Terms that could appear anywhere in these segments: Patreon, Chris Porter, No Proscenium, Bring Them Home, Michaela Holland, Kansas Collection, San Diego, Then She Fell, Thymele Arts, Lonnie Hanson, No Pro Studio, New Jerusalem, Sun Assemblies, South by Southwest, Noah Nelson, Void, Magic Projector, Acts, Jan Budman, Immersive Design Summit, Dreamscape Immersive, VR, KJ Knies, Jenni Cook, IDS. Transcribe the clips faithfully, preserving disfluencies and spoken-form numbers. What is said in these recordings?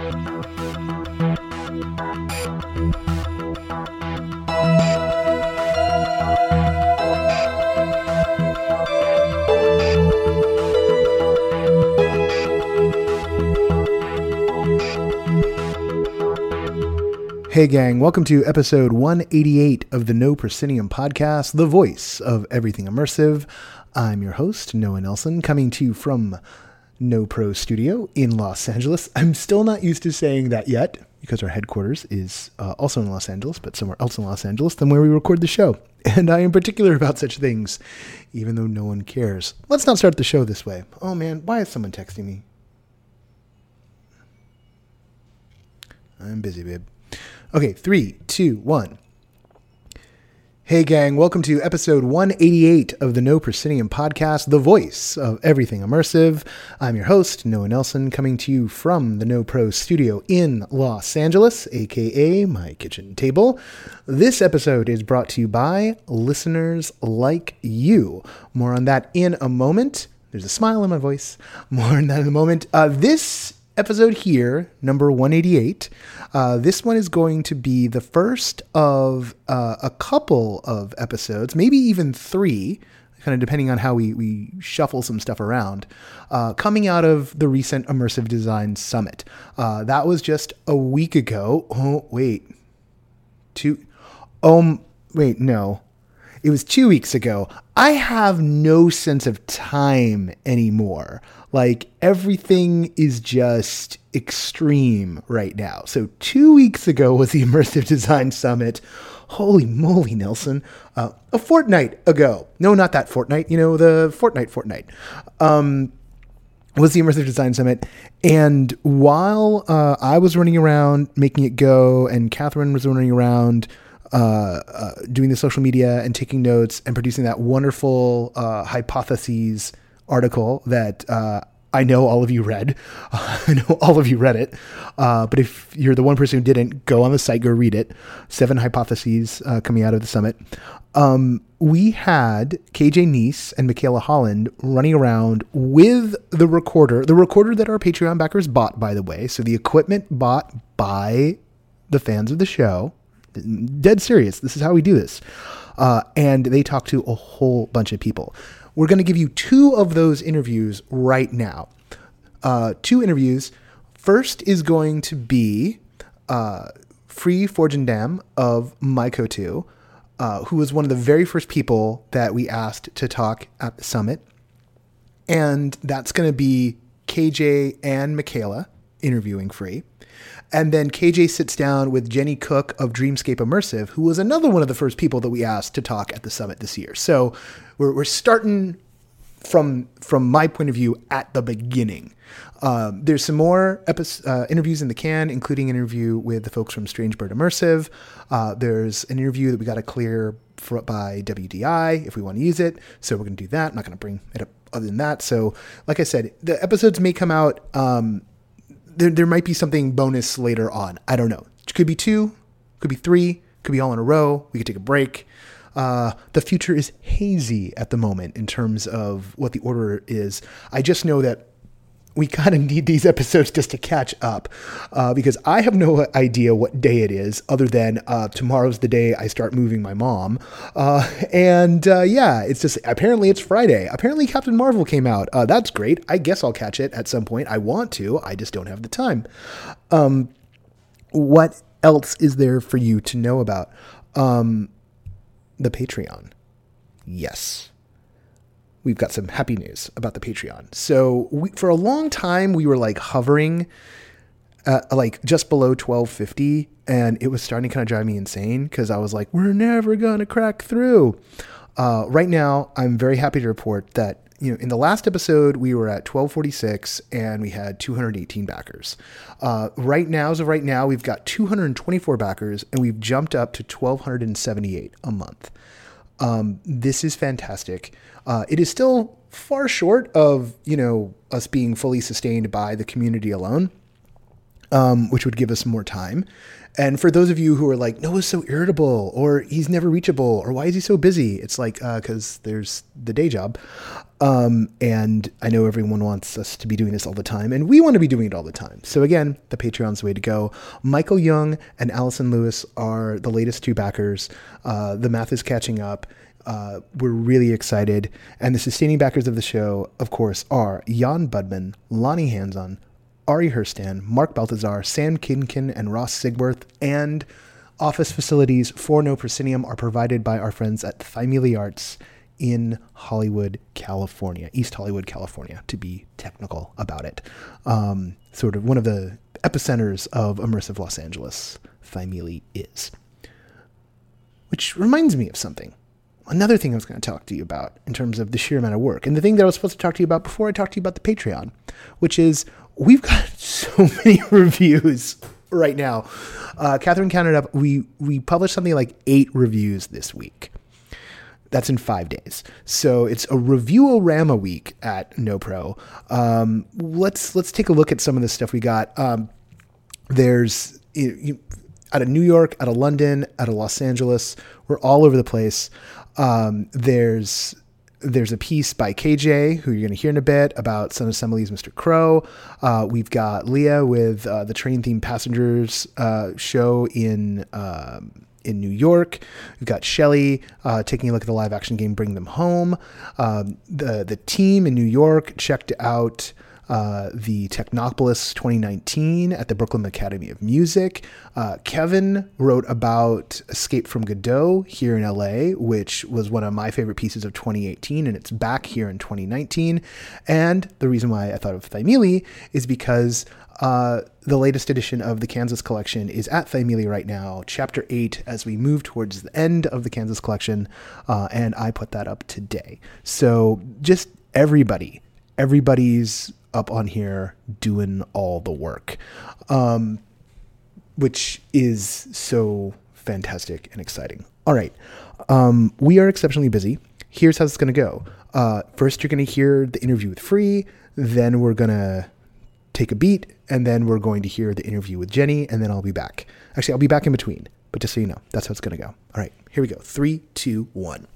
Hey gang, welcome to episode one eighty-eight of the No Proscenium podcast, the voice of everything immersive. I'm your host, Noah Nelson, coming to you from No Pro Studio in Los Angeles. I'm still not used to saying that yet because our headquarters is uh, also in Los Angeles, but somewhere else in Los Angeles than where we record the show. And I am particular about such things, even though no one cares. Let's not start the show this way. Oh man, why is someone texting me? I'm busy, babe. Okay, three, two, one. Hey, gang, welcome to episode one eighty-eight of the No Proscenium podcast, the voice of everything immersive. I'm your host, Noah Nelson, coming to you from the No Pro Studio in Los Angeles, a k a my kitchen table. This episode is brought to you by listeners like you. More on that in a moment. There's a smile in my voice. More on that in a moment. Uh, this episode here, number one eighty-eight. Uh, this one is going to be the first of uh, a couple of episodes, maybe even three, kind of depending on how we, we shuffle some stuff around, uh, coming out of the recent Immersive Design Summit. Uh, that was just a week ago. Oh, wait. Two. Um, wait, no. It was two weeks ago. I have no sense of time anymore. Like, everything is just extreme right now. So two weeks ago was the Immersive Design Summit. Holy moly, Nelson. Uh, a fortnight ago. No, not that fortnight. You know, the fortnight fortnight. Um, was the Immersive Design Summit. And while uh, I was running around making it go and Catherine was running around Uh, uh, doing the social media and taking notes and producing that wonderful uh, hypotheses article that uh, I know all of you read. Uh, I know all of you read it. Uh, but if you're the one person who didn't, go on the site, go read it. Seven hypotheses uh, coming out of the summit. Um, we had K J Knies and Michaela Holland running around with the recorder, the recorder that our Patreon backers bought, by the way. So the equipment bought by the fans of the show. Dead serious. This is how we do this. Uh, and they talk to a whole bunch of people. We're going to give you two of those interviews right now. Uh, two interviews. First is going to be uh, Fri Forjindam of Mycotoo, uh, who was one of the very first people that we asked to talk at the summit. And that's going to be K J and Michaela interviewing Fri. And then K J sits down with Jenni Cook of Dreamscape Immersive, who was another one of the first people that we asked to talk at the summit this year. So we're, we're starting from from my point of view at the beginning. Um, there's some more epi- uh, interviews in the can, including an interview with the folks from Strange Bird Immersive. Uh, there's an interview that we got to clear for, by W D I if we want to use it. So we're going to do that. I'm not going to bring it up other than that. So like I said, the episodes may come out um, There, there might be something bonus later on. I don't know. It could be two, could be three, could be all in a row. We could take a break. Uh, the future is hazy at the moment in terms of what the order is. I just know that we kind of need these episodes just to catch up uh, because I have no idea what day it is other than uh, tomorrow's the day I start moving my mom. Uh, and uh, yeah, it's just apparently it's Friday. Apparently Captain Marvel came out. Uh, that's great. I guess I'll catch it at some point. I want to. I just don't have the time. Um, what else is there for you to know about? Um, the Patreon. Yes. We've got some happy news about the Patreon. So we, for a long time, we were like hovering uh, like just below twelve fifty, and it was starting to kind of drive me insane because I was like, we're never going to crack through. Uh, right now, I'm very happy to report that, you know, in the last episode, we were at twelve forty-six and we had two hundred eighteen backers. Uh, right now, as of right now, we've got two hundred twenty-four backers and we've jumped up to one thousand two hundred seventy-eight a month. Um, this is fantastic. Uh, it is still far short of, you know, us being fully sustained by the community alone. um, which would give us more time. And for those of you who are like, Noah's so irritable, or he's never reachable, or why is he so busy? It's like, uh, cause there's the day job. Um, and I know everyone wants us to be doing this all the time, and we want to be doing it all the time. So again, the Patreon's the way to go. Michael Young and Allison Lewis are the latest two backers. Uh, the math is catching up. Uh, we're really excited. And the sustaining backers of the show, of course, are Jan Budman, Lonnie Hanson, Ari Hurstan, Mark Balthazar, Sam Kinkin, and Ross Sigworth, and office facilities for No Proscenium are provided by our friends at Thymele Arts in Hollywood, California, East Hollywood, California, to be technical about it. Um, sort of one of the epicenters of immersive Los Angeles, Thymele is. Which reminds me of something. Another thing I was going to talk to you about in terms of the sheer amount of work, and the thing that I was supposed to talk to you about before I talked to you about the Patreon, which is we've got so many reviews right now. Uh, Catherine counted up. We, we published something like eight reviews this week. That's in five days. So it's a review-o-rama week at No Pro. Um, let's, let's take a look at some of the stuff we got. Um, there's you, you, out of New York, out of London, out of Los Angeles. We're all over the place. Um, there's, there's a piece by K J, who you're going to hear in a bit, about Sun Assemblies, Mister Crow. Uh, we've got Leah with, uh, the train themed passengers, uh, show in, um, in New York. We've got Shelley, uh, taking a look at the live action game, Bring Them Home. Um, the, the team in New York checked out, uh, the Technopolis twenty nineteen at the Brooklyn Academy of Music. Uh, Kevin wrote about Escape from Godot here in L A, which was one of my favorite pieces of twenty eighteen, and it's back here in twenty nineteen. And the reason why I thought of Thymele is because uh, the latest edition of the Kansas Collection is at Thymele right now, Chapter eight, as we move towards the end of the Kansas Collection, uh, and I put that up today. So just everybody, everybody's up on here doing all the work. Um, which is so fantastic and exciting. All right. Um, we are exceptionally busy. Here's how it's going to go. Uh, first, you're going to hear the interview with Fri. Then we're going to take a beat. And then we're going to hear the interview with Jenni. And then I'll be back. Actually, I'll be back in between. But just so you know, that's how it's going to go. All right. Here we go. Three, two, one.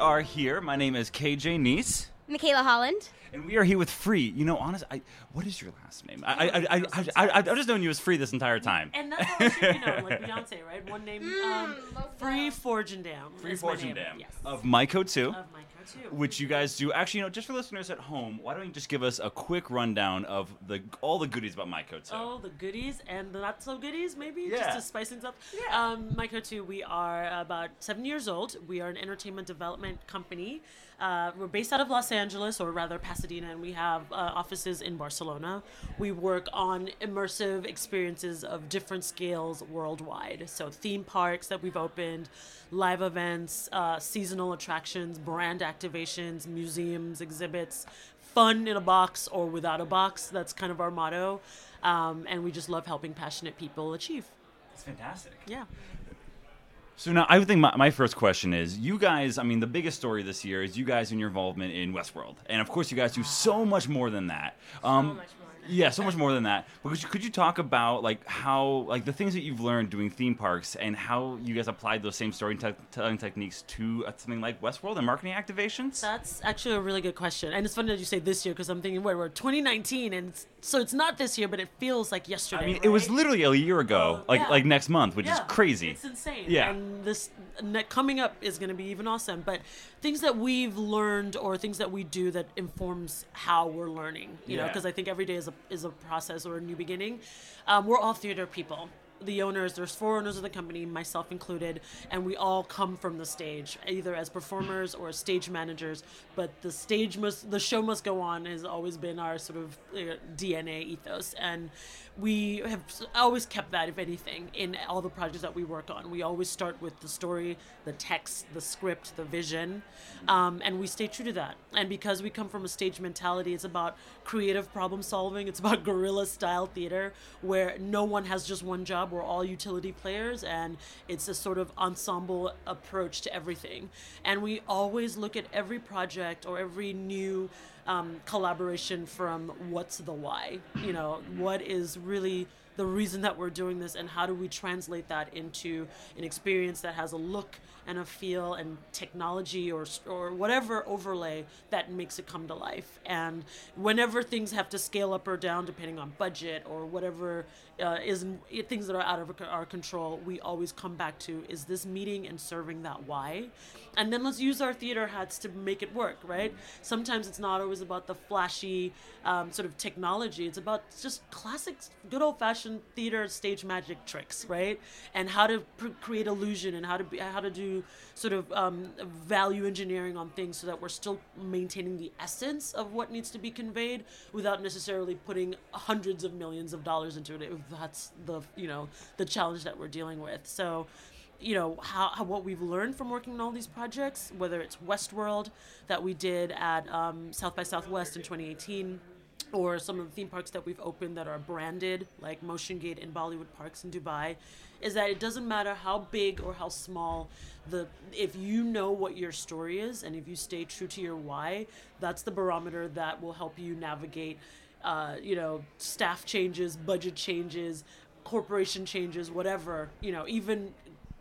Are here. My name is K J Knies. Michaela Holland. And we are here with Fri. You know, honestly, what is your last name? I, I, I, I, I, I, I've just known you as Fri this entire time. And that's how it should be known, like Beyonce, right? One name. Mm, um, Fri Forjindam. Fri Forjindam. Yes. Of Mycotoo. Of Mycotoo. Which you guys do. Actually, you know, just for listeners at home, why don't you just give us a quick rundown of the all the goodies about Mycotoo? Oh, the goodies and the not so goodies, maybe? Yeah. Just to spice things up. Yeah. Um, Mycotoo, we are about seven years old. We are an entertainment development company. Uh, we're based out of Los Angeles, or rather Pasadena, and we have uh, offices in Barcelona. We work on immersive experiences of different scales worldwide. So theme parks that we've opened, live events, uh, seasonal attractions, brand activations, museums, exhibits, fun in a box or without a box. That's kind of our motto. Um, and we just love helping passionate people achieve. That's fantastic. Yeah. So now I think my, my first question is, you guys, I mean, the biggest story this year is you guys and your involvement in Westworld. And of course, you guys do so much more than that. Um, so much more than that. Yeah, so much more than that. But could you, could you talk about like how, like the things that you've learned doing theme parks and how you guys applied those same storytelling te- techniques to something like Westworld and marketing activations? That's actually a really good question. And it's funny that you say this year because I'm thinking, wait, we're twenty nineteen and it's, so it's not this year, but it feels like yesterday. I mean, right? It was literally a year ago, uh, like yeah. like next month, which yeah. is crazy. It's insane. Yeah. And this coming up is going to be even awesome, but things that we've learned or things that we do that informs how we're learning, you yeah. know, because I think every day is a is a process or a new beginning. Um, we're all theater people. The owners, there's four owners of the company, myself included, and we all come from the stage, either as performers or as stage managers, but the stage must, the show must go on has always been our sort of D N A ethos, and we have always kept that, if anything, in all the projects that we work on. We always start with the story, the text, the script, the vision, um, and we stay true to that. And because we come from a stage mentality, it's about creative problem solving, it's about guerrilla style theater, where no one has just one job, we're all utility players, and it's a sort of ensemble approach to everything. And we always look at every project or every new um, collaboration from what's the why, you know, what is really the reason that we're doing this, and how do we translate that into an experience that has a look and a feel and technology or or whatever overlay that makes it come to life. And whenever things have to scale up or down depending on budget or whatever uh, is things that are out of our control, we always come back to, is this meeting and serving that why? And then let's use our theater hats to make it work, right? Sometimes it's not always about the flashy um, sort of technology. It's about just classic, good old-fashioned theater stage magic tricks, right? And how to pr- create illusion, and how to be, how to do sort of um, value engineering on things so that we're still maintaining the essence of what needs to be conveyed without necessarily putting hundreds of millions of dollars into it, if that's the, you know, the challenge that we're dealing with. So, you know, how, how what we've learned from working on all these projects, whether it's Westworld that we did at um, South by Southwest in twenty eighteen, or some of the theme parks that we've opened that are branded, like Motion Gate and Bollywood Parks in Dubai, is that it doesn't matter how big or how small, the if you know what your story is and if you stay true to your why, that's the barometer that will help you navigate, uh, you know, staff changes, budget changes, corporation changes, whatever, you know, even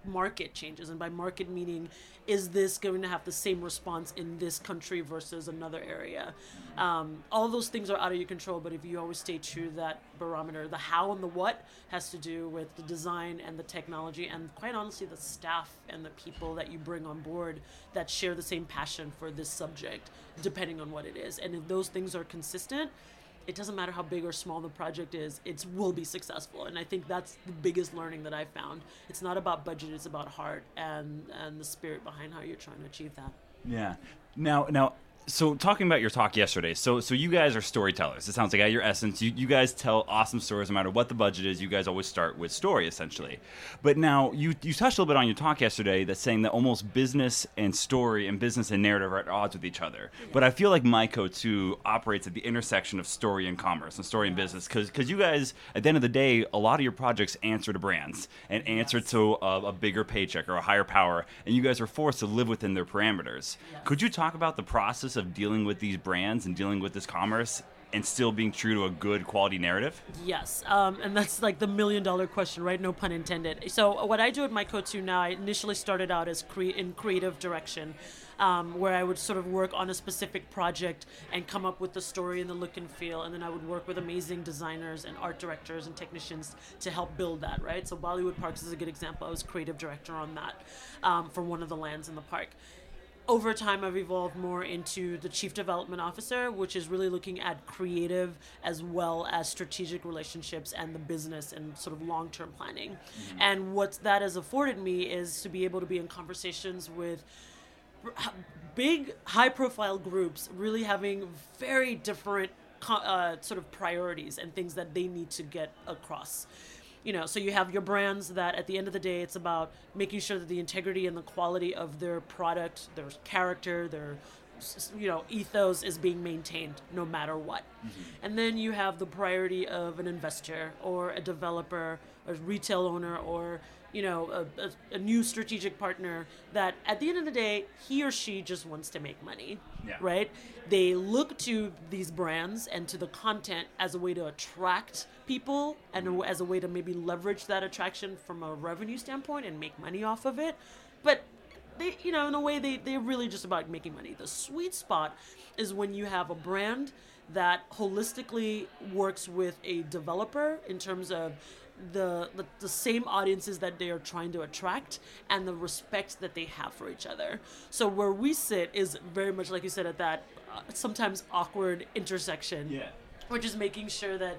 market changes. And by market meaning, is this going to have the same response in this country versus another area? Um, all those things are out of your control, but if you always stay true to that barometer, the how and the what has to do with the design and the technology, and quite honestly, the staff and the people that you bring on board that share the same passion for this subject, depending on what it is. And if those things are consistent, it doesn't matter how big or small the project is, it will be successful. And I think that's the biggest learning that I've found. It's not about budget, it's about heart and, and the spirit behind how you're trying to achieve that. Yeah. Now, now, so talking about your talk yesterday, so so you guys are storytellers. It sounds like, at your essence, you, you guys tell awesome stories no matter what the budget is. You guys always start with story, essentially. But now, you, you touched a little bit on your talk yesterday that's saying that almost business and story and business and narrative are at odds with each other. Yeah. But I feel like Mycotoo operates at the intersection of story and commerce and story and business, because because you guys, at the end of the day, a lot of your projects answer to brands and answer yes. to a, a bigger paycheck or a higher power, and you guys are forced to live within their parameters. Yeah. Could you talk about the process of dealing with these brands and dealing with this commerce and still being true to a good quality narrative? Yes, um, and that's like the million dollar question, right? No pun intended. So what I do at Mycotoo now, I initially started out as cre- in creative direction, um, where I would sort of work on a specific project and come up with the story and the look and feel, and then I would work with amazing designers and art directors and technicians to help build that, right? So Bollywood Parks is a good example. I was creative director on that um, for one of the lands in the park. Over time, I've evolved more into the chief development officer, which is really looking at creative as well as strategic relationships and the business and sort of long-term planning. Mm-hmm. And what that has afforded me is to be able to be in conversations with big, high-profile groups, really having very different uh, sort of priorities and things that they need to get across. You know, so you have your brands that at the end of the day, it's about making sure that the integrity and the quality of their product, their character, their, you know, ethos is being maintained no matter what. Mm-hmm. And then you have the priority of an investor or a developer, a retail owner, or, you know, a, a, a new strategic partner that at the end of the day, he or she just wants to make money, yeah. right? They look to these brands and to the content as a way to attract people and as a way to maybe leverage that attraction from a revenue standpoint and make money off of it. But they, you know, in a way, they, they're really just about making money. The sweet spot is when you have a brand that holistically works with a developer in terms of The, the the same audiences that they are trying to attract and the respect that they have for each other. So where we sit is very much, like you said, at that uh, sometimes awkward intersection. Yeah. We're just making sure that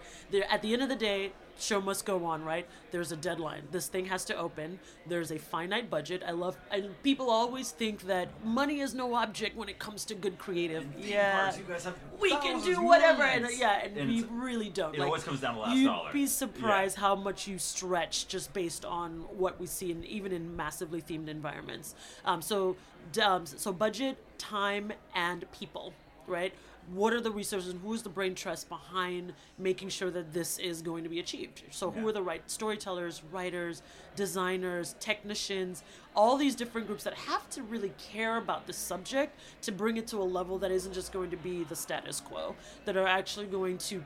at the end of the day, show must go on, right? There's a deadline. This thing has to open. There's a finite budget. I love, and people always think that money is no object when it comes to good creative. Yeah, parts, you guys have we can do whatever. And, yeah, and, and we really don't. It like, always comes down to the last you'd dollar. You'd be surprised yeah. how much you stretch just based on what we see, in, even in massively themed environments. Um, so, um, so budget, time, and people, right? what are the resources and who's the brain trust behind making sure that this is going to be achieved? So yeah. who are the right storytellers, writers, designers, technicians, all these different groups that have to really care about the subject to bring it to a level that isn't just going to be the status quo, that are actually going to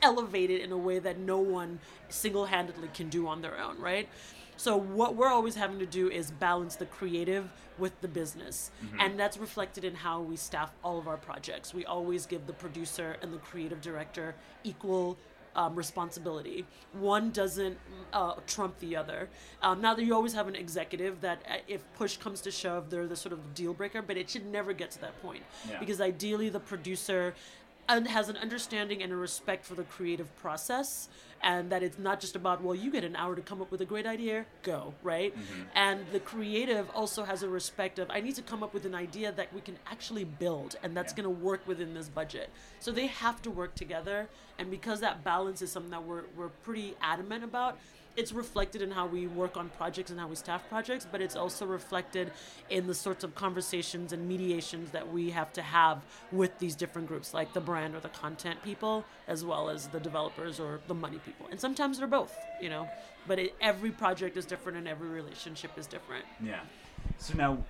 elevate it in a way that no one single-handedly can do on their own, right? So what we're always having to do is balance the creative with the business. Mm-hmm. And that's reflected in how we staff all of our projects. We always give the producer and the creative director equal um, responsibility. One doesn't uh, trump the other. Um, now that you always have an executive that uh, if push comes to shove, they're the sort of deal breaker, but it should never get to that point. Yeah. Because ideally the producer and has an understanding and a respect for the creative process, and that it's not just about, well, you get an hour to come up with a great idea, go, right? Mm-hmm. And the creative also has a respect of, I need to come up with an idea that we can actually build, and that's yeah. going to work within this budget. So they have to work together, and because that balance is something that we're we're pretty adamant about, it's reflected in how we work on projects and how we staff projects, but it's also reflected in the sorts of conversations and mediations that we have to have with these different groups, like the brand or the content people, as well as the developers or the money people. And sometimes they're both, you know, but it, every project is different and every relationship is different. Yeah. So now...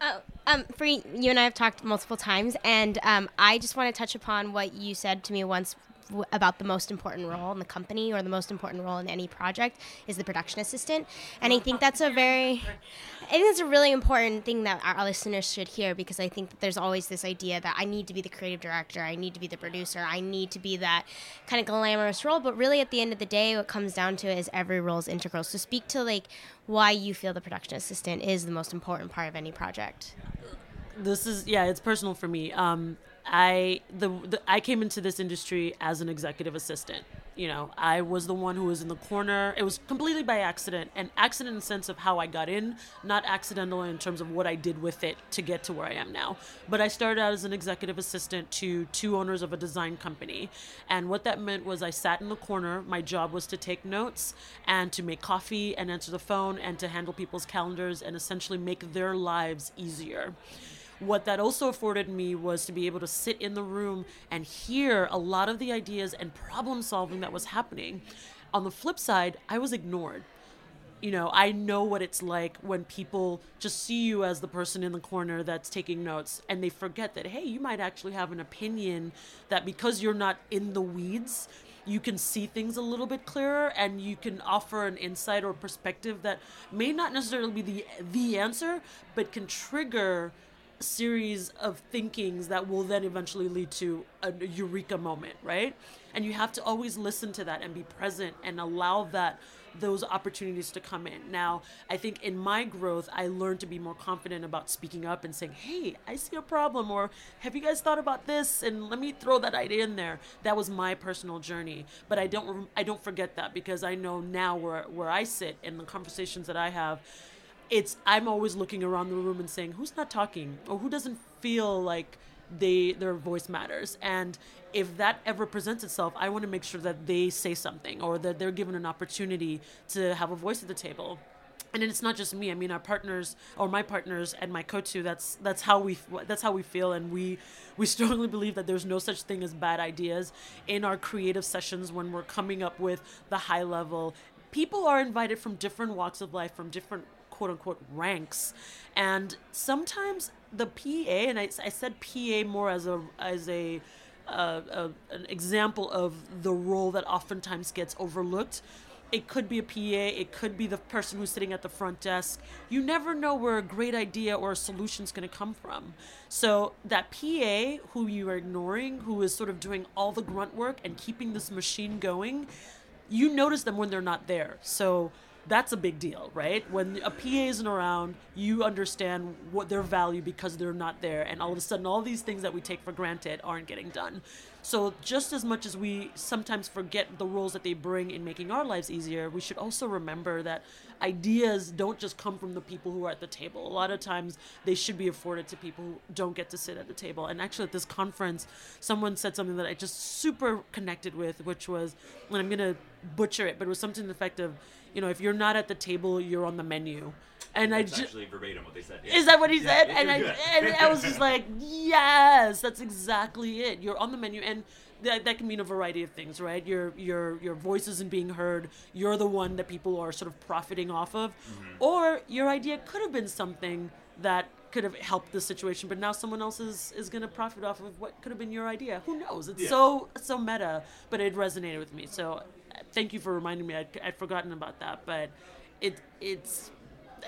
Oh, um, Fri, you and I have talked multiple times, and um, I just want to touch upon what you said to me once about the most important role in the company, or the most important role in any project, is the production assistant. And I think that's a very, I think that's a really important thing that our listeners should hear, because I think that there's always this idea that I need to be the creative director, I need to be the producer, I need to be that kind of glamorous role. But really at the end of the day, what comes down to it is every role is integral. So speak to like why you feel the production assistant is the most important part of any project. This is, yeah, it's personal for me. Um, I the, the I came into this industry as an executive assistant. You know, I was the one who was in the corner. It was completely by accident, and accident in the sense of how I got in, not accidental in terms of what I did with it to get to where I am now. But I started out as an executive assistant to two owners of a design company. And what that meant was I sat in the corner. My job was to take notes and to make coffee and answer the phone and to handle people's calendars and essentially make their lives easier. What that also afforded me was to be able to sit in the room and hear a lot of the ideas and problem solving that was happening. On the flip side, I was ignored. You know, I know what it's like when people just see you as the person in the corner that's taking notes, and they forget that, hey, you might actually have an opinion, that because you're not in the weeds, you can see things a little bit clearer, and you can offer an insight or perspective that may not necessarily be the the answer, but can trigger series of thinkings that will then eventually lead to a eureka moment, right? And you have to always listen to that and be present and allow that those opportunities to come in. Now, I think in my growth, I learned to be more confident about speaking up and saying, hey, I see a problem, or have you guys thought about this? And let me throw that idea in there. That was my personal journey. But I don't I don't forget that, because I know now where, where I sit and the conversations that I have, it's I'm always looking around the room and saying, who's not talking, or who doesn't feel like they their voice matters? And if that ever presents itself, I want to make sure that they say something, or that they're given an opportunity to have a voice at the table. And it's not just me. I mean, our partners, or my partners at Mycotoo, that's that's how we that's how we feel, and we we strongly believe that there's no such thing as bad ideas. In our creative sessions, when we're coming up with the high level, people are invited from different walks of life, from different quote-unquote ranks, and sometimes the P A, and I, I said P A more as a as a, uh, a an example of the role that oftentimes gets overlooked. It could be a P A, it could be the person who's sitting at the front desk. You never know where a great idea or a solution's going to come from. So that P A who you are ignoring, who is sort of doing all the grunt work and keeping this machine going, you notice them when they're not there. So that's a big deal, right? When a P A isn't around, you understand what their value, because they're not there. And all of a sudden, all these things that we take for granted aren't getting done. So just as much as we sometimes forget the roles that they bring in making our lives easier, we should also remember that ideas don't just come from the people who are at the table. A lot of times they should be afforded to people who don't get to sit at the table. And actually at this conference, someone said something that I just super connected with, which was, and I'm going to butcher it, but it was something effective, you know, if you're not at the table, you're on the menu. And that's I ju- actually verbatim what they said. Yeah. Is that what he yeah, said? Yeah, and I and I was just like, yes, that's exactly it. You're on the menu, and that that can mean a variety of things, right? Your your your voice isn't being heard. You're the one that people are sort of profiting off of, mm-hmm. or your idea could have been something that could have helped the situation, but now someone else is, is going to profit off of what could have been your idea. Who knows? It's yeah. so so meta, but it resonated with me. So thank you for reminding me. I'd, I'd forgotten about that, but it it's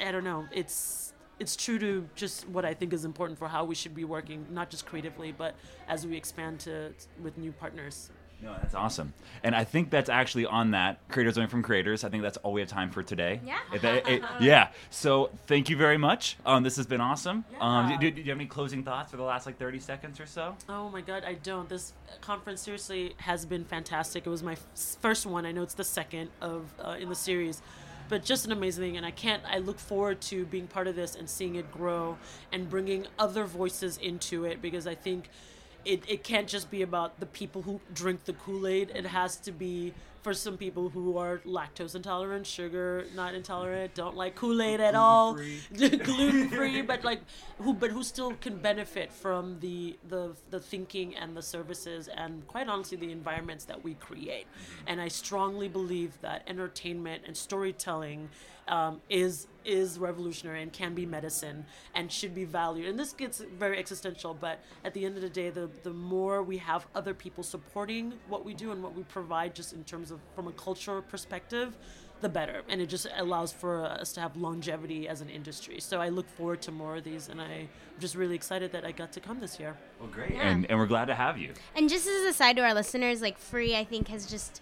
I don't know. It's it's true to just what I think is important for how we should be working, not just creatively, but as we expand to with new partners. No, that's awesome. And I think that's actually on that. Creators Learning from Creators. I think that's all we have time for today. Yeah. It, it, it, yeah. So thank you very much. Um, this has been awesome. Yeah. Um, do, do you have any closing thoughts for the last like thirty seconds or so? Oh my God, I don't. This conference seriously has been fantastic. It was my f- first one. I know it's the second of uh, in the series. But just an amazing thing, and I can't, I look forward to being part of this and seeing it grow and bringing other voices into it, because I think it, it can't just be about the people who drink the Kool-Aid. It has to be for some people who are lactose intolerant, sugar not intolerant, don't like Kool-Aid at all, gluten-free, but like who but who still can benefit from the, the the thinking and the services and quite honestly the environments that we create. And I strongly believe that entertainment and storytelling um, is is revolutionary and can be medicine and should be valued. And this gets very existential, but at the end of the day, the, the more we have other people supporting what we do and what we provide just in terms of from a cultural perspective, the better. And it just allows for us to have longevity as an industry. So I look forward to more of these, and I'm just really excited that I got to come this year. Well, great. Yeah. And, and we're glad to have you. And just as a side to our listeners, like Fri, I think, has just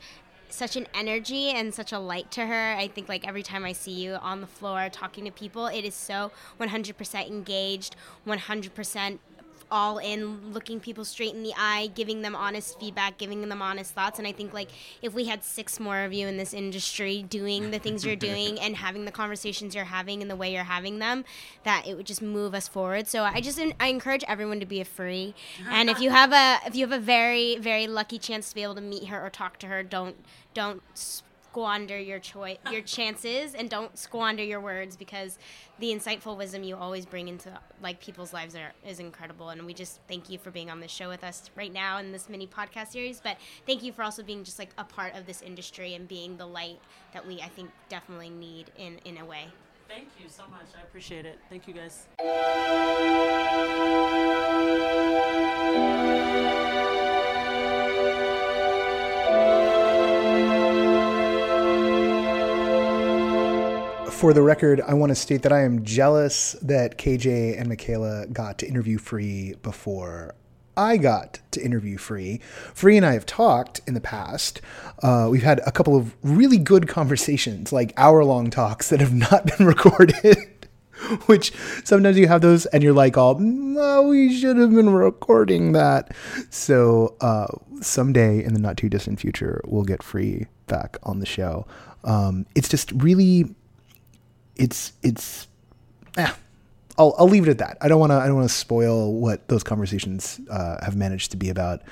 such an energy and such a light to her. I think like every time I see you on the floor talking to people, it is so one hundred percent engaged, one hundred percent all in, looking people straight in the eye, giving them honest feedback, giving them honest thoughts. And I think like if we had six more of you in this industry doing the things you're doing and having the conversations you're having and the way you're having them, that it would just move us forward. So I just I encourage everyone to be a Fri. And if you have a if you have a very, very lucky chance to be able to meet her or talk to her, don't don't squander your choice, your chances, and don't squander your words, because the insightful wisdom you always bring into like people's lives are, is incredible. And we just thank you for being on this show with us right now in this mini podcast series. But thank you for also being just like a part of this industry and being the light that we I think definitely need in in a way. Thank you so much. I appreciate it. Thank you guys. For the record, I want to state that I am jealous that K J and Michaela got to interview Fri before I got to interview Fri. Fri and I have talked in the past. Uh, we've had a couple of really good conversations, like hour-long talks that have not been recorded, which sometimes you have those and you're like, "Oh, no, we should have been recording that." So uh, someday in the not-too-distant future, we'll get Fri back on the show. Um, it's just really... It's it's, eh, I'll I'll leave it at that. I don't want to I don't want to spoil what those conversations uh, have managed to be about,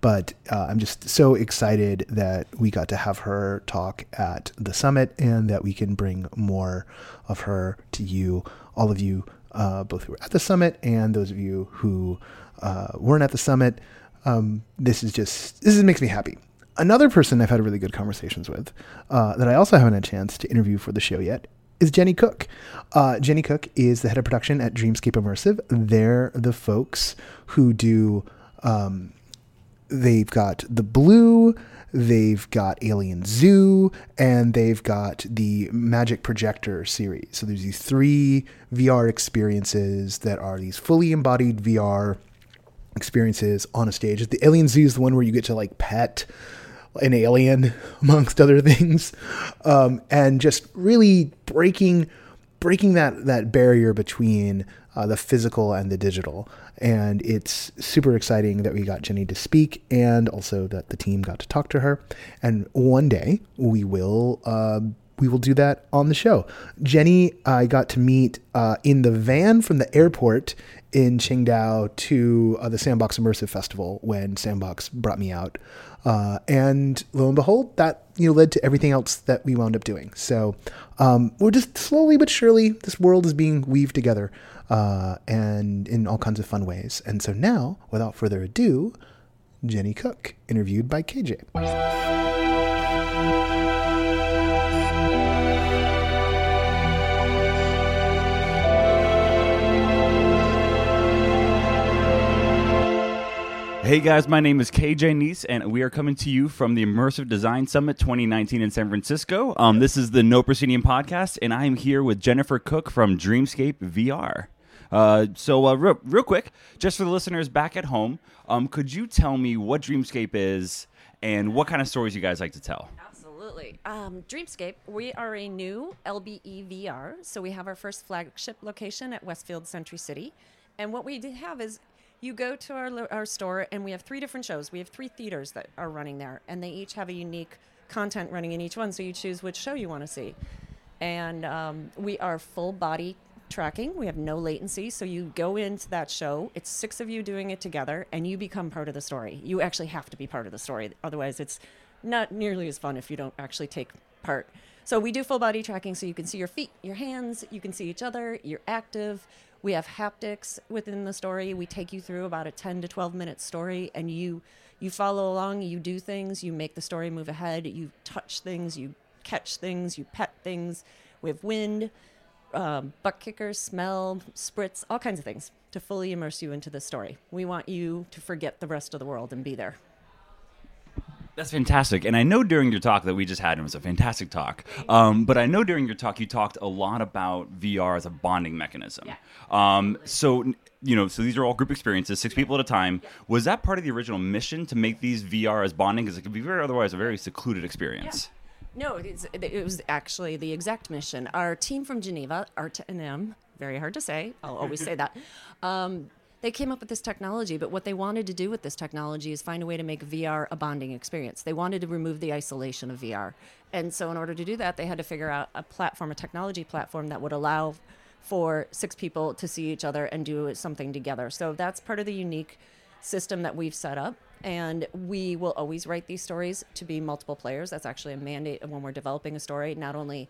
but uh, I'm just so excited that we got to have her talk at the summit and that we can bring more of her to you, all of you, uh, both who were at the summit and those of you who uh, weren't at the summit. Um, this is just this is, makes me happy. Another person I've had really good conversations with uh, that I also haven't had a chance to interview for the show yet is Jenni Cook. Uh, Jenni Cook is the head of production at Dreamscape Immersive. They're the folks who do, um, they've got The Blue, they've got Alien Zoo, and they've got the Magic Projector series. So there's these three V R experiences that are these fully embodied V R experiences on a stage. The Alien Zoo is the one where you get to like pet an alien, amongst other things, um, and just really breaking breaking that, that barrier between uh, the physical and the digital. And it's super exciting that we got Jenni to speak, and also that the team got to talk to her. And one day we will uh, we will do that on the show. Jenni, I got to meet uh, in the van from the airport in Qingdao to uh, the Sandbox Immersive Festival when Sandbox brought me out. Uh, and lo and behold, that, you know, led to everything else that we wound up doing. So um, we're just slowly but surely, this world is being weaved together uh, and in all kinds of fun ways. And so now, without further ado, Jenni Cook, interviewed by K J. Hey guys, my name is K J Knies, and we are coming to you from the Immersive Design Summit twenty nineteen in San Francisco. Um, this is the No Proscenium podcast, and I am here with Jennifer Cook from Dreamscape V R. Uh, so uh, real, real quick, just for the listeners back at home, um, could you tell me what Dreamscape is and what kind of stories you guys like to tell? Absolutely. Um, Dreamscape, we are a new L B E V R, so we have our first flagship location at Westfield Century City, and what we have is you go to our our store, and we have three different shows. We have three theaters that are running there, and they each have a unique content running in each one, so you choose which show you want to see. And um, we are full body tracking. We have no latency, so you go into that show. It's six of you doing it together, and you become part of the story. You actually have to be part of the story. Otherwise, it's not nearly as fun if you don't actually take part. So we do full body tracking, so you can see your feet, your hands, you can see each other, you're active. We have haptics within the story. We take you through about a ten to twelve minute story, and you you follow along, you do things, you make the story move ahead, you touch things, you catch things, you pet things. We have wind, um, butt kickers, smell, spritz, all kinds of things to fully immerse you into the story. We want you to forget the rest of the world and be there. That's fantastic. And I know during your talk that we just had, it was a fantastic talk, um, but I know during your talk you talked a lot about V R as a bonding mechanism. Yeah. Um, so, you know, so these are all group experiences, six yeah. people at a time. Yeah. Was that part of the original mission to make these V R as bonding? Because it could be very otherwise a very secluded experience. Yeah. No, it's, it was actually the exact mission. Our team from Geneva, Art N M, very hard to say, I'll always say that, um, they came up with this technology, but what they wanted to do with this technology is find a way to make V R a bonding experience. They wanted to remove the isolation of V R. And so in order to do that, they had to figure out a platform, a technology platform that would allow for six people to see each other and do something together. So that's part of the unique system that we've set up. And we will always write these stories to be multiple players. That's actually a mandate when we're developing a story. Not only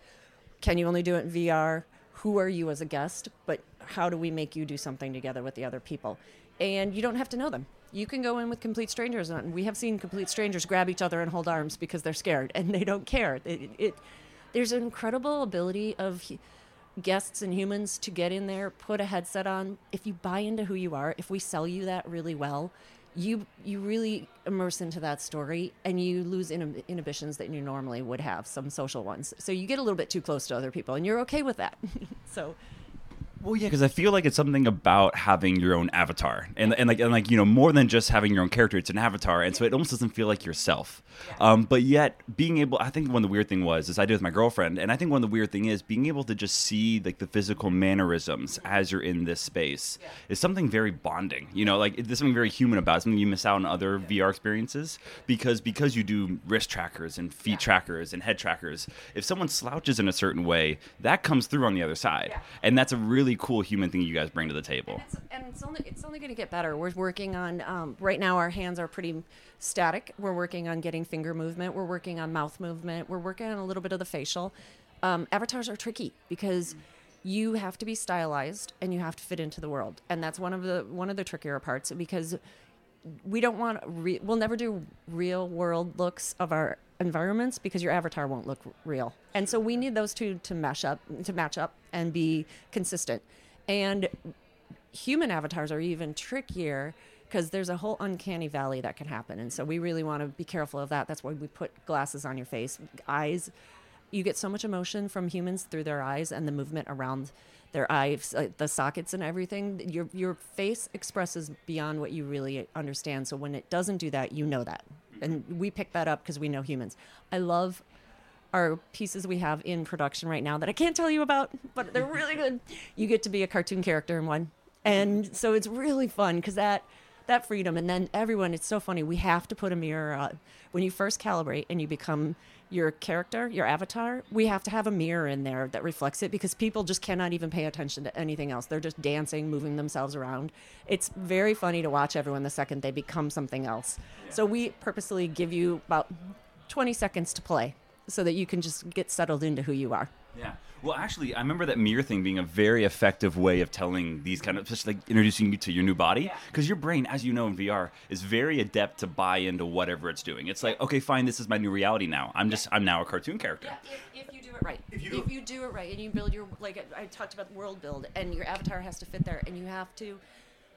can you only do it in V R, who are you as a guest, but how do we make you do something together with the other people? And you don't have to know them. You can go in with complete strangers, and we have seen complete strangers grab each other and hold arms because they're scared and they don't care. It, it, there's an incredible ability of guests and humans to get in there, put a headset on. If you buy into who you are, if we sell you that really well, you you really immerse into that story, and you lose inhib- inhibitions that you normally would have, some social ones. So you get a little bit too close to other people, and you're okay with that. So. Well, yeah, because I feel like it's something about having your own avatar, and yeah. and like and like you know, more than just having your own character, it's an avatar, and yeah. so it almost doesn't feel like yourself. Yeah. Um, but yet, being able, I think one of the weird thing was this idea with my girlfriend, and I think one of the weird thing is being able to just see like the physical mannerisms as you're in this space yeah. is something very bonding. You know, like there's something very human about it, something you miss out on other yeah. V R experiences because because you do wrist trackers and feet yeah. trackers and head trackers. If someone slouches in a certain way, that comes through on the other side, yeah. and that's a really cool human thing you guys bring to the table. And it's, and it's only it's only going to get better. We're working on, um, right now our hands are pretty static. We're working on getting finger movement. We're working on mouth movement. We're working on a little bit of the facial. Um, avatars are tricky because you have to be stylized and you have to fit into the world. And that's one of the, one of the trickier parts because we don't want, re- we'll never do real world looks of our environments because your avatar won't look real. And so we need those two to mesh up, to match up and be consistent. And human avatars are even trickier because there's a whole uncanny valley that can happen. And so we really want to be careful of that. That's why we put glasses on your face, eyes. You get so much emotion from humans through their eyes and the movement around their eyes, like the sockets and everything. Your your face expresses beyond what you really understand. So when it doesn't do that, you know that. And we pick that up because we know humans. I love our pieces we have in production right now that I can't tell you about, but they're really good. You get to be a cartoon character in one. And so it's really fun because that, that freedom. And then everyone, it's so funny. We have to put a mirror on. When you first calibrate and you become... your character, your avatar, we have to have a mirror in there that reflects it, because people just cannot even pay attention to anything else. They're just dancing, moving themselves around. It's very funny to watch everyone the second they become something else. So we purposely give you about twenty seconds to play so that you can just get settled into who you are. Yeah. Well, actually, I remember that mirror thing being a very effective way of telling these kind of, just like introducing you to your new body. Because your brain, as you know in V R, is very adept to buy into whatever it's doing. It's like, okay, fine, this is my new reality now. I'm just, I'm now a cartoon character. Yeah, if, if you do it right. If you, if you do it right and you build your, like I talked about world build, and your avatar has to fit there, and you have to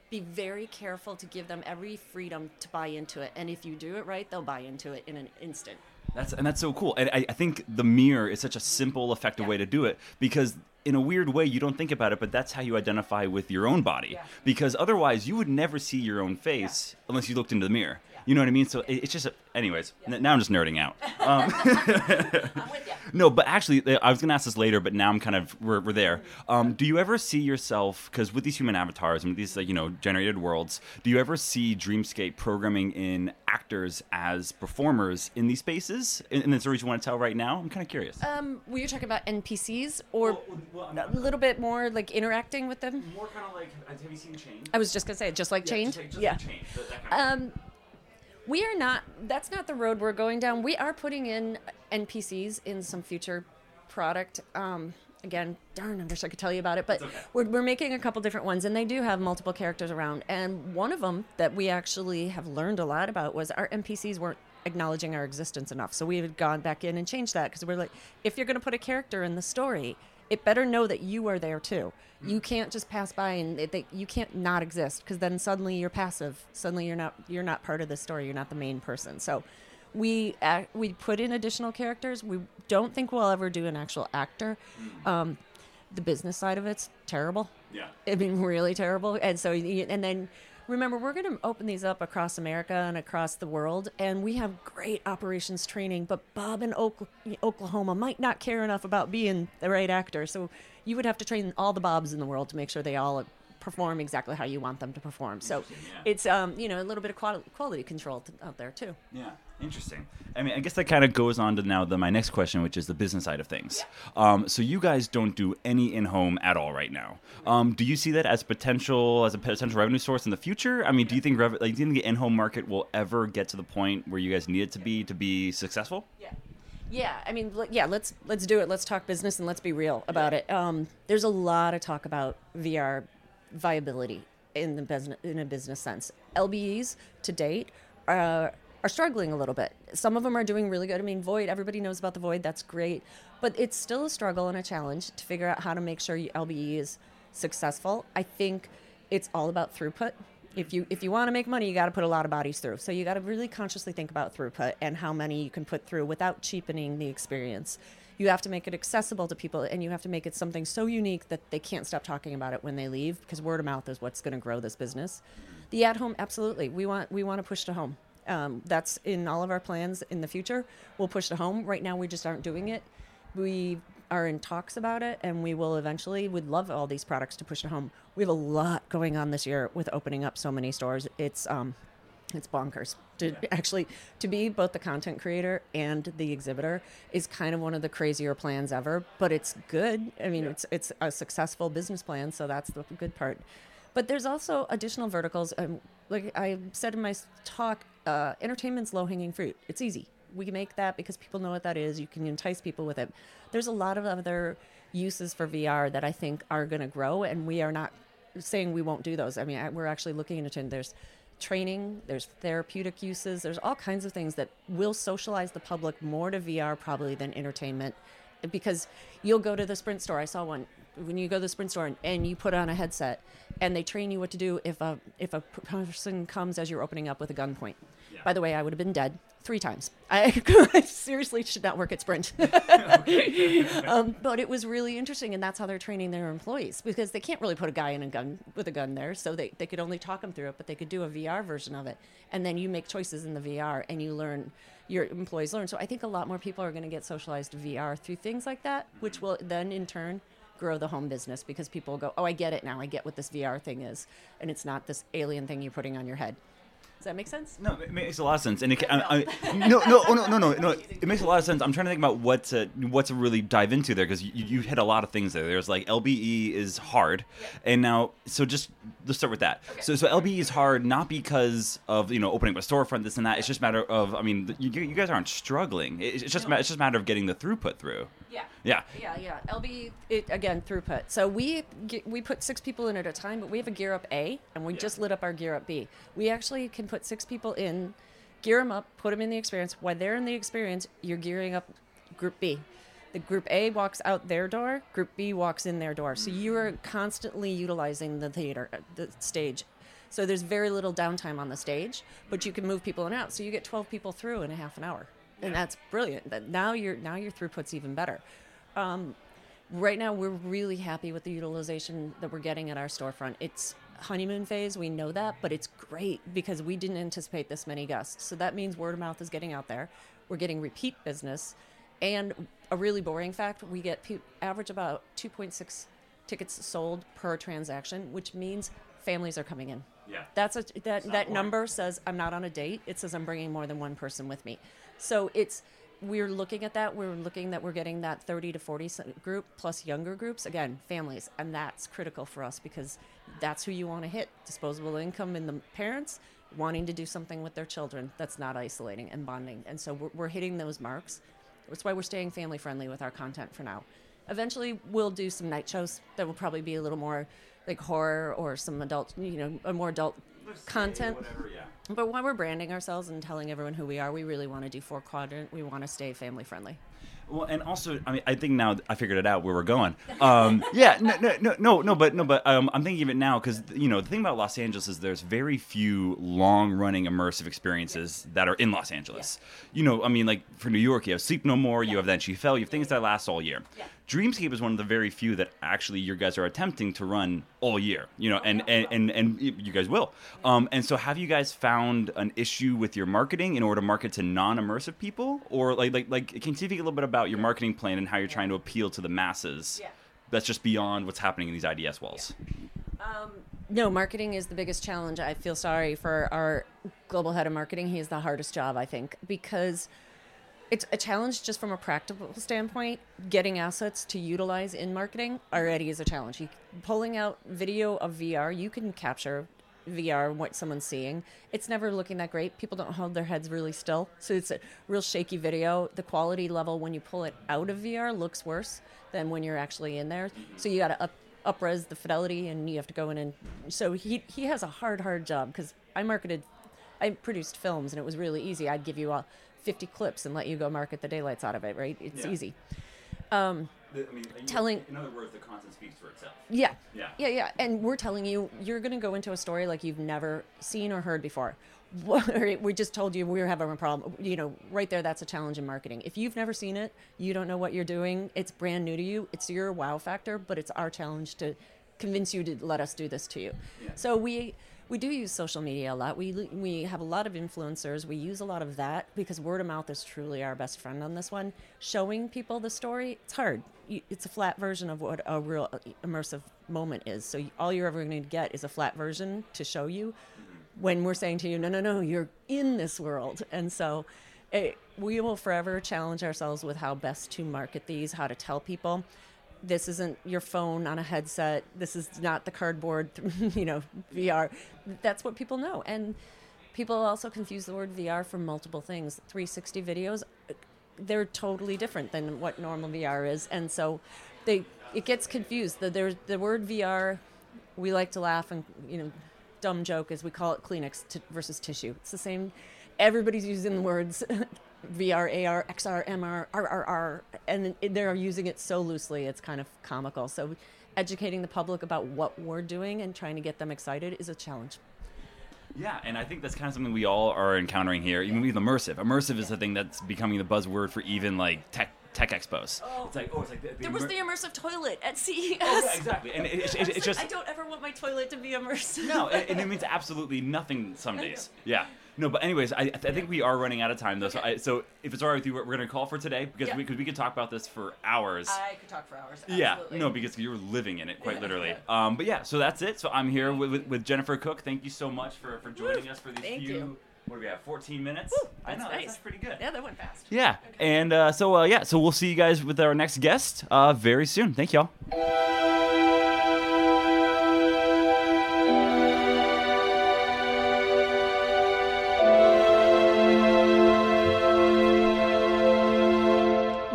be very careful to give them every freedom to buy into it. And if you do it right, they'll buy into it in an instant. That's, and that's so cool. And I, I think the mirror is such a simple, effective yeah. way to do it, because in a weird way, you don't think about it, but that's how you identify with your own body. Yeah. Because otherwise, you would never see your own face yeah. unless you looked into the mirror. Yeah. You know what I mean? So yeah. it's just, a, anyways, yeah. n- now I'm just nerding out. Um, I'm with you. No, but actually, I was going to ask this later, but now I'm kind of, we're, we're there. Um, do you ever see yourself, because with these human avatars and these, like, you know, generated worlds, do you ever see Dreamscape programming in actors as performers in these spaces? And, and that's the reason you want to tell right now? I'm kind of curious. Um, were you talking about N P Cs or well, well, not, a little bit more like interacting with them? More kind of like, have you seen Change? I was just going to say, just like yeah, Change? Just like, just yeah. Like Change, that, that kind um, of we are not, that's not the road we're going down. We are putting in N P Cs in some future product. Um, again, darn, I wish I could tell you about it, but okay. we're, we're making a couple different ones, and they do have multiple characters around. And one of them that we actually have learned a lot about was our N P Cs weren't acknowledging our existence enough. So we had gone back in and changed that, because we're like, if you're going to put a character in the story, it better know that you are there too. You can't just pass by, and it, they, you can't not exist, because then suddenly you're passive. Suddenly you're not you're not part of the story. You're not the main person. So we uh, we put in additional characters. We don't think we'll ever do an actual actor. Um, the business side of it's terrible. Yeah, I mean, really terrible. And so and then. Remember, we're going to open these up across America and across the world, and we have great operations training, but Bob in Oklahoma might not care enough about being the right actor, so you would have to train all the Bobs in the world to make sure they all perform exactly how you want them to perform. So yeah. it's, um, you know, a little bit of quality control out there, too. Yeah. Interesting. I mean, I guess that kind of goes on to now the, my next question, which is the business side of things. Yeah. Um, so you guys don't do any in-home at all right now. Um, do you see that as potential as a potential revenue source in the future? I mean, yeah. do you think rev- like, do you think the in-home market will ever get to the point where you guys need it to be to be successful? Yeah. Yeah. I mean, yeah. Let's let's do it. Let's talk business and let's be real about yeah. it. Um, there's a lot of talk about V R viability in the business in a business sense. L B Es to date are. Uh, are struggling a little bit. Some of them are doing really good. I mean, Void, everybody knows about the Void. That's great. But it's still a struggle and a challenge to figure out how to make sure L B E is successful. I think it's all about throughput. If you if you want to make money, you got to put a lot of bodies through. So you got to really consciously think about throughput and how many you can put through without cheapening the experience. You have to make it accessible to people, and you have to make it something so unique that they can't stop talking about it when they leave, because word of mouth is what's going to grow this business. The at-home, absolutely. We want we want to push to home. Um, that's in all of our plans in the future. We'll push to home. Right now, we just aren't doing it. We are in talks about it, and we will eventually. We'd love all these products to push to home. We have a lot going on this year with opening up so many stores. It's um, it's bonkers. To yeah. actually to be both the content creator and the exhibitor is kind of one of the crazier plans ever. But it's good. I mean, yeah. it's it's a successful business plan, so that's the good part. But there's also additional verticals. Um, like I said in my talk, uh, entertainment's low-hanging fruit. It's easy. We can make that because people know what that is. You can entice people with it. There's a lot of other uses for V R that I think are going to grow, and we are not saying we won't do those. I mean, I, we're actually looking into it. There's training, there's therapeutic uses, there's all kinds of things that will socialize the public more to V R probably than entertainment, because you'll go to the Sprint store. I saw one. When you go to the Sprint store and, and you put on a headset, and they train you what to do if a if a person comes as you're opening up with a gunpoint. Yeah. By the way, I would have been dead three times. I, I seriously should not work at Sprint. um, but it was really interesting, and that's how they're training their employees, because they can't really put a guy in a gun with a gun there, so they, they could only talk them through it, but they could do a V R version of it, and then you make choices in the V R, and you learn, your employees learn. So I think a lot more people are going to get socialized to V R through things like that, which will then in turn grow the home business, because people go, oh, I get it now. I get what this V R thing is, and it's not this alien thing you're putting on your head. Does that make sense? No, it makes a lot of sense. And it, I, I, no, no, no, no, no, no. It makes a lot of sense. I'm trying to think about what to what to really dive into there, because you, you hit a lot of things there. There's like L B E is hard, yeah. and now so just let's start with that. Okay. So so L B E is hard not because of you know opening up a storefront, this and that. It's just a matter of I mean you, you guys aren't struggling. It's just no. it's just a matter of getting the throughput through. Yeah. Yeah. Yeah. Yeah. L B E it, again throughput. So we we put six people in at a time, but we have a Gear Up A, and we yeah. just lit up our Gear Up B. We actually can put six people in, gear them up, put them in the experience. While they're in the experience, you're gearing up Group B. The Group A walks out their door, Group B walks in their door. So you are constantly utilizing the theater, the stage. So there's very little downtime on the stage, but you can move people in and out. So you get twelve people through in a half an hour, and that's brilliant. Now your now your throughput's even better. Um, right now we're really happy with the utilization that we're getting at our storefront. It's honeymoon phase, we know that, but it's great because we didn't anticipate this many guests. So that means word of mouth is getting out there. We're getting repeat business, and a really boring fact, we get pe- average about two point six tickets sold per transaction, which means families are coming in. Yeah, that's a that that number says I'm not on a date. It says I'm bringing more than one person with me. So it's we're looking at that. We're looking that we're getting that thirty to forty group plus younger groups. Again, families. And that's critical for us because that's who you want to hit. Disposable income in the parents wanting to do something with their children that's not isolating and bonding. And so we're, we're hitting those marks. That's why we're staying family friendly with our content for now. Eventually, we'll do some night shows that will probably be a little more like horror or some adult, you know, a more adult content, whatever, yeah. But while we're branding ourselves and telling everyone who we are, we really want to do four quadrant. We want to stay family friendly. Well, and also, I mean, I think now I figured it out where we're going. Um, yeah, no, no, no, no, no, but no, but um, I'm thinking of it now because you know the thing about Los Angeles is there's very few long-running immersive experiences yeah. that are in Los Angeles. Yeah. You know, I mean, like for New York, you have Sleep No More, yeah. you have Then She Fell, you have things that last all year. Yeah. Dreamscape is one of the very few that actually you guys are attempting to run all year. You know, and and and, and you guys will. Um, and so, have you guys found an issue with your marketing in order to market to non-immersive people, or like like like can you speak a little bit about your marketing plan and how you're trying to appeal to the masses yeah. that's just beyond what's happening in these I D S walls? Yeah. Um, no, marketing is the biggest challenge. I feel sorry for our global head of marketing. He is the hardest job, I think, because it's a challenge just from a practical standpoint. Getting assets to utilize in marketing already is a challenge. You, pulling out video of V R, you can capture V R, what someone's seeing. It's never looking that great. People don't hold their heads really still. So it's a real shaky video. The quality level when you pull it out of V R looks worse than when you're actually in there. So you got to up up-res the fidelity, and you have to go in and... So he he has a hard, hard job because I marketed... I produced films, and it was really easy. I'd give you all fifty clips and let you go market the daylights out of it, right? It's yeah. easy. Um, the, I mean, telling, in other words, the content speaks for itself. Yeah, yeah, yeah, yeah. And we're telling you, you're going to go into a story like you've never seen or heard before. We just told you we were having a problem. You know, right there, that's a challenge in marketing. If you've never seen it, you don't know what you're doing. It's brand new to you. It's your wow factor, but it's our challenge to convince you to let us do this to you. Yeah. So we we do use social media a lot. We we have a lot of influencers. We use a lot of that because word of mouth is truly our best friend on this one. Showing people the story, it's hard. It's a flat version of what a real immersive moment is. So all you're ever going to get is a flat version to show you when we're saying to you, no, no, no, you're in this world. And so it, we will forever challenge ourselves with how best to market these, how to tell people. This isn't your phone on a headset. This is not the cardboard, you know, V R. That's what people know. And people also confuse the word V R for multiple things. three sixty videos, they're totally different than what normal V R is. And so they it gets confused. The, the, the word V R, we like to laugh and, you know, dumb joke is we call it Kleenex t- versus tissue. It's the same. Everybody's using the words V R, A R, X R, M R, R R R, and they're using it so loosely, it's kind of comical. So educating the public about what we're doing and trying to get them excited is a challenge. Yeah, and I think that's kind of something we all are encountering here, even with immersive. Immersive is the thing that's becoming the buzzword for even like tech tech expos. Oh, it's like, oh, it's like the, the there immer- was the immersive toilet at C E S. Oh, yeah, exactly. And it, it, it, it's just, I don't ever want my toilet to be immersive. No, and it means absolutely nothing some days. Yeah. No, but anyways, I, I think we are running out of time, though. Okay. So, I, so if it's all right with you, we're going to call for today, because yeah. we, cause we could talk about this for hours. I could talk for hours, absolutely. Yeah, no, because you're living in it, quite literally. Um, but yeah, so that's it. So I'm here with, with, with Jennifer Cook. Thank you so much for, for joining Woo. us for these Thank few... You. What do we have, fourteen minutes? Woo, I know, nice. That's pretty good. Yeah, that went fast. Yeah, okay. and uh, so, uh, yeah, so we'll see you guys with our next guest uh, very soon. Thank y'all.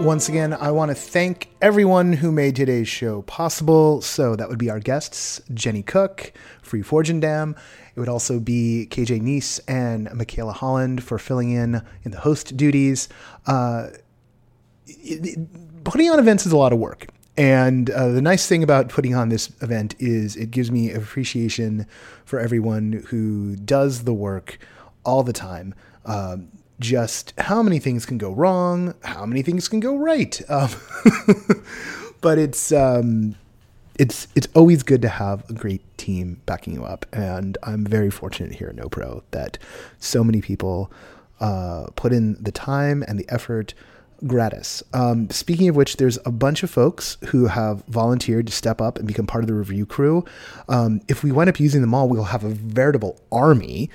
Once again, I want to thank everyone who made today's show possible. So that would be our guests, Jenni Cook, Fri Forjindam. It would also be K J Knies and Michaela Holland for filling in in the host duties. Uh, it, it, putting on events is a lot of work. And uh, the nice thing about putting on this event is it gives me appreciation for everyone who does the work all the time. Um, just how many things can go wrong, how many things can go right. Um, but it's, um, it's, it's always good to have a great team backing you up. And I'm very fortunate here at No Pro that so many people, uh, put in the time and the effort gratis. Um, speaking of which, there's a bunch of folks who have volunteered to step up and become part of the review crew. Um, if we wind up using them all, we'll have a veritable army.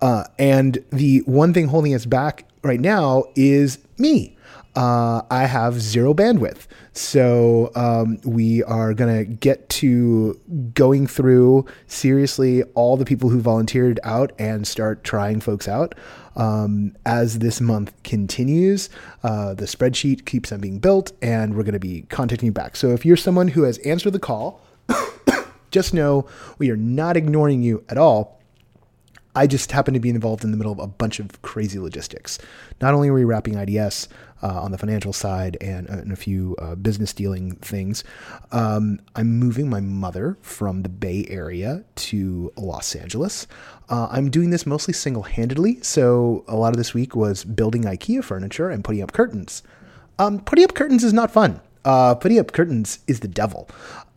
Uh, and the one thing holding us back right now is me. Uh, I have zero bandwidth. So um, we are going to get to going through seriously all the people who volunteered out and start trying folks out. Um, as this month continues, uh, the spreadsheet keeps on being built, and we're going to be contacting you back. So if you're someone who has answered the call, just know we are not ignoring you at all. I just happen to be involved in the middle of a bunch of crazy logistics. Not only are we wrapping I D S uh, on the financial side and, uh, and a few uh, business dealing things, um, I'm moving my mother from the Bay Area to Los Angeles. Uh, I'm doing this mostly single-handedly, so a lot of this week was building IKEA furniture and putting up curtains. Um, putting up curtains is not fun. Uh, putting up curtains is the devil.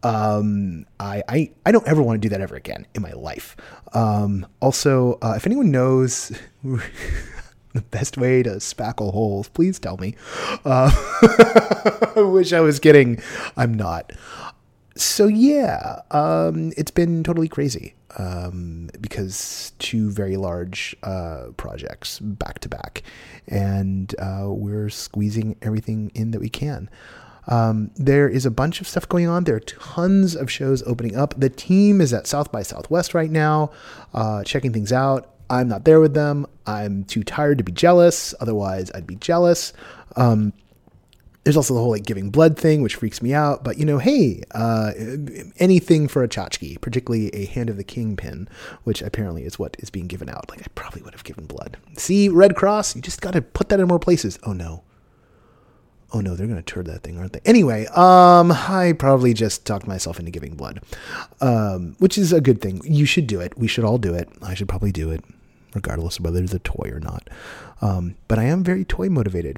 Um, I, I, I don't ever want to do that ever again in my life. Um, also, uh, if anyone knows the best way to spackle holes, please tell me. Uh, I wish I was kidding. I'm not. So yeah, um, it's been totally crazy, um, because two very large, uh, projects back to back, and, uh, we're squeezing everything in that we can. Um, there is a bunch of stuff going on. There are tons of shows opening up. The team is at South by Southwest right now, uh, checking things out. I'm not there with them. I'm too tired to be jealous. Otherwise, I'd be jealous. Um, there's also the whole like giving blood thing, which freaks me out. But, you know, hey, uh, anything for a tchotchke, particularly a Hand of the King pin, which apparently is what is being given out. Like, I probably would have given blood. See, Red Cross, you just got to put that in more places. Oh, no. Oh no, they're going to turd that thing, aren't they? Anyway, um, I probably just talked myself into giving blood, um, which is a good thing. You should do it. We should all do it. I should probably do it, regardless of whether it's a toy or not. Um, but I am very toy motivated.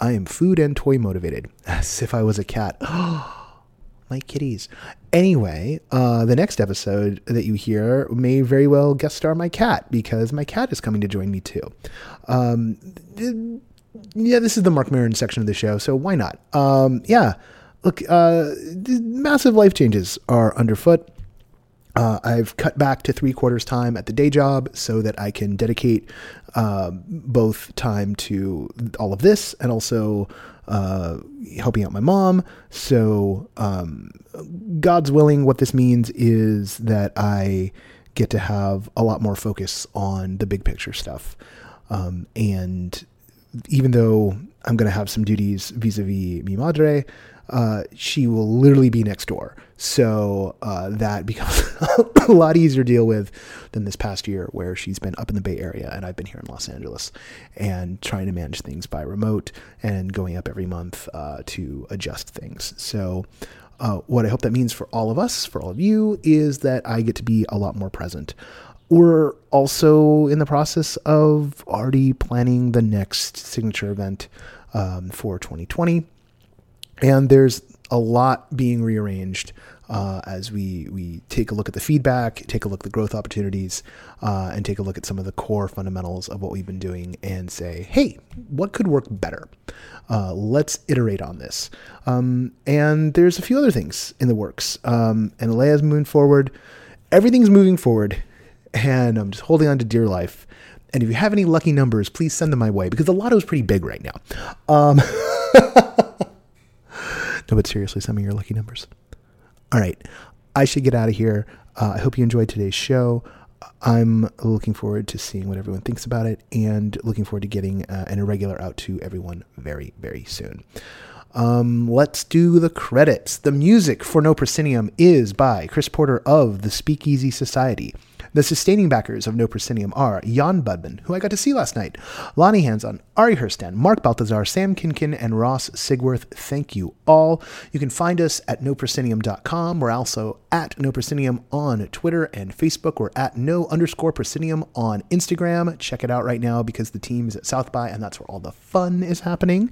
I am food and toy motivated, as if I was a cat. My kitties. Anyway, uh, the next episode that you hear may very well guest star my cat, because my cat is coming to join me too. Um, th- Yeah, this is the Mark Maron section of the show, so why not? Um, yeah, look, uh, massive life changes are underfoot. Uh, I've cut back to three quarters time at the day job so that I can dedicate uh, both time to all of this and also uh, helping out my mom. So um, God's willing, what this means is that I get to have a lot more focus on the big picture stuff. Um, and... even though I'm going to have some duties vis-a-vis mi madre, uh, she will literally be next door. So uh, that becomes a lot easier to deal with than this past year, where she's been up in the Bay Area and I've been here in Los Angeles and trying to manage things by remote and going up every month uh, to adjust things. So uh, what I hope that means for all of us, for all of you, is that I get to be a lot more present. We're also in the process of already planning the next signature event um, for twenty twenty. And there's a lot being rearranged uh, as we, we take a look at the feedback, take a look at the growth opportunities, uh, and take a look at some of the core fundamentals of what we've been doing and say, hey, what could work better? Uh, let's iterate on this. Um, and there's a few other things in the works. Um, and Leia's moving forward. Everything's moving forward. And I'm just holding on to dear life. And if you have any lucky numbers, please send them my way, because the lotto is pretty big right now. Um, no, but seriously, send me your lucky numbers. All right. I should get out of here. Uh, I hope you enjoyed today's show. I'm looking forward to seeing what everyone thinks about it, and looking forward to getting uh, an irregular out to everyone very, very soon. Um, let's do the credits. The music for No Proscenium is by Chris Porter of the Speakeasy Society. The sustaining backers of No Proscenium are Jan Budman, who I got to see last night, Lonnie Hanson, Ari Hurstan, Mark Balthazar, Sam Kinkin, and Ross Sigworth. Thank you all. You can find us at no proscenium dot com. We're also at No Proscenium on Twitter and Facebook. We're at no underscore proscenium on Instagram. Check it out right now, because the team is at South by, and that's where all the fun is happening.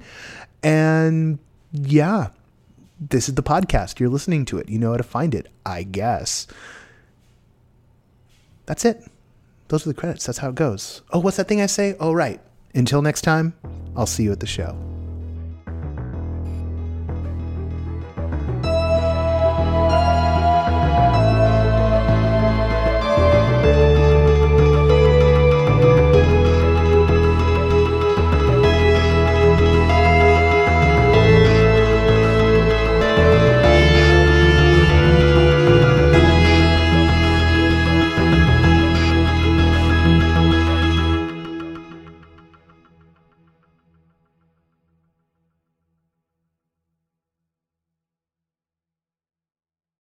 And yeah, this is the podcast. You're listening to it. You know how to find it, I guess. That's it. Those are the credits. That's how it goes. Oh, what's that thing I say? Oh, right. Until next time, I'll see you at the show.